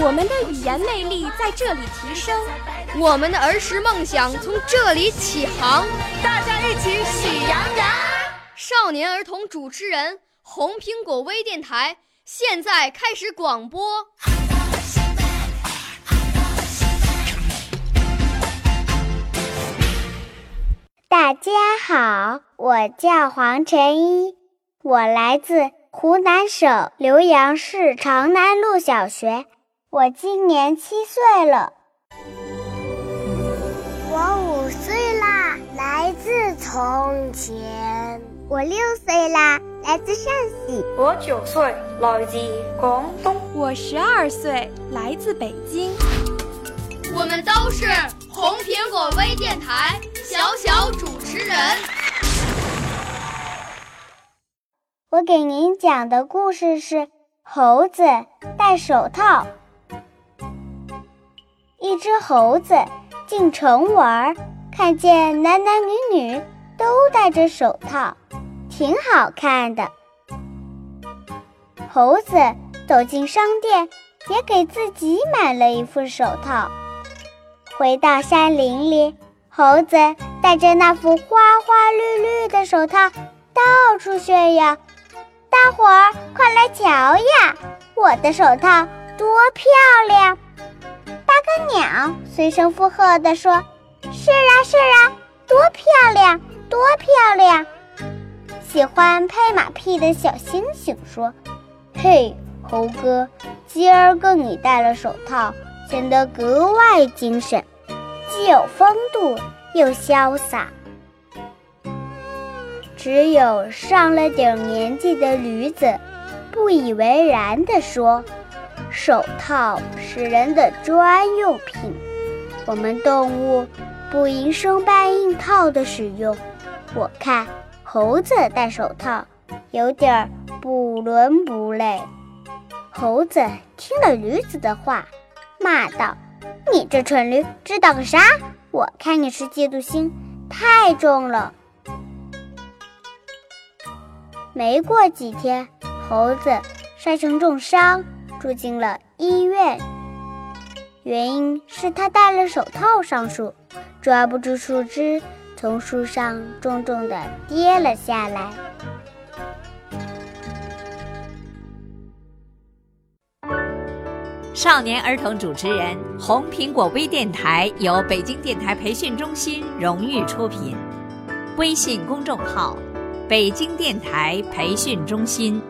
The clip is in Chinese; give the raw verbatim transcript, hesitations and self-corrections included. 我们的语言魅力在这里提升，我们的儿时梦想从这里起航。大家一起喜羊羊。少年儿童主持人，红苹果微电台现在开始广播。大家好，我叫黄晨一，我来自湖南省浏阳市长南路小学，我今年七岁了。我五岁啦，来自从前。我六岁啦，来自陕西。我九岁，来自广东。我十二岁，来自北京。我们都是红苹果微电台小小主持人。我给您讲的故事是猴子戴手套。一只猴子进城玩，看见男男女女都戴着手套，挺好看的。猴子走进商店，也给自己买了一副手套。回到山林里，猴子戴着那副花花绿绿的手套到处炫耀，大伙儿快来瞧呀，我的手套多漂亮！八哥鸟随声附和地说：是啊是啊，多漂亮多漂亮！喜欢拍马屁的小星星说：嘿，猴哥，今儿个你戴了手套，显得格外精神，既有风度又潇洒。只有上了点年纪的驴子不以为然地说：手套是人的专用品，我们动物不应生搬硬套的使用。我看猴子戴手套有点不伦不类。猴子听了驴子的话，骂道：你这蠢驴知道个啥？我看你是嫉妒心太重了。没过几天，猴子摔成重伤，住进了医院。原因是他戴了手套上树，抓不住树枝，从树上重重地跌了下来。少年儿童主持人，红苹果微电台由北京电台培训中心荣誉出品，微信公众号：北京电台培训中心。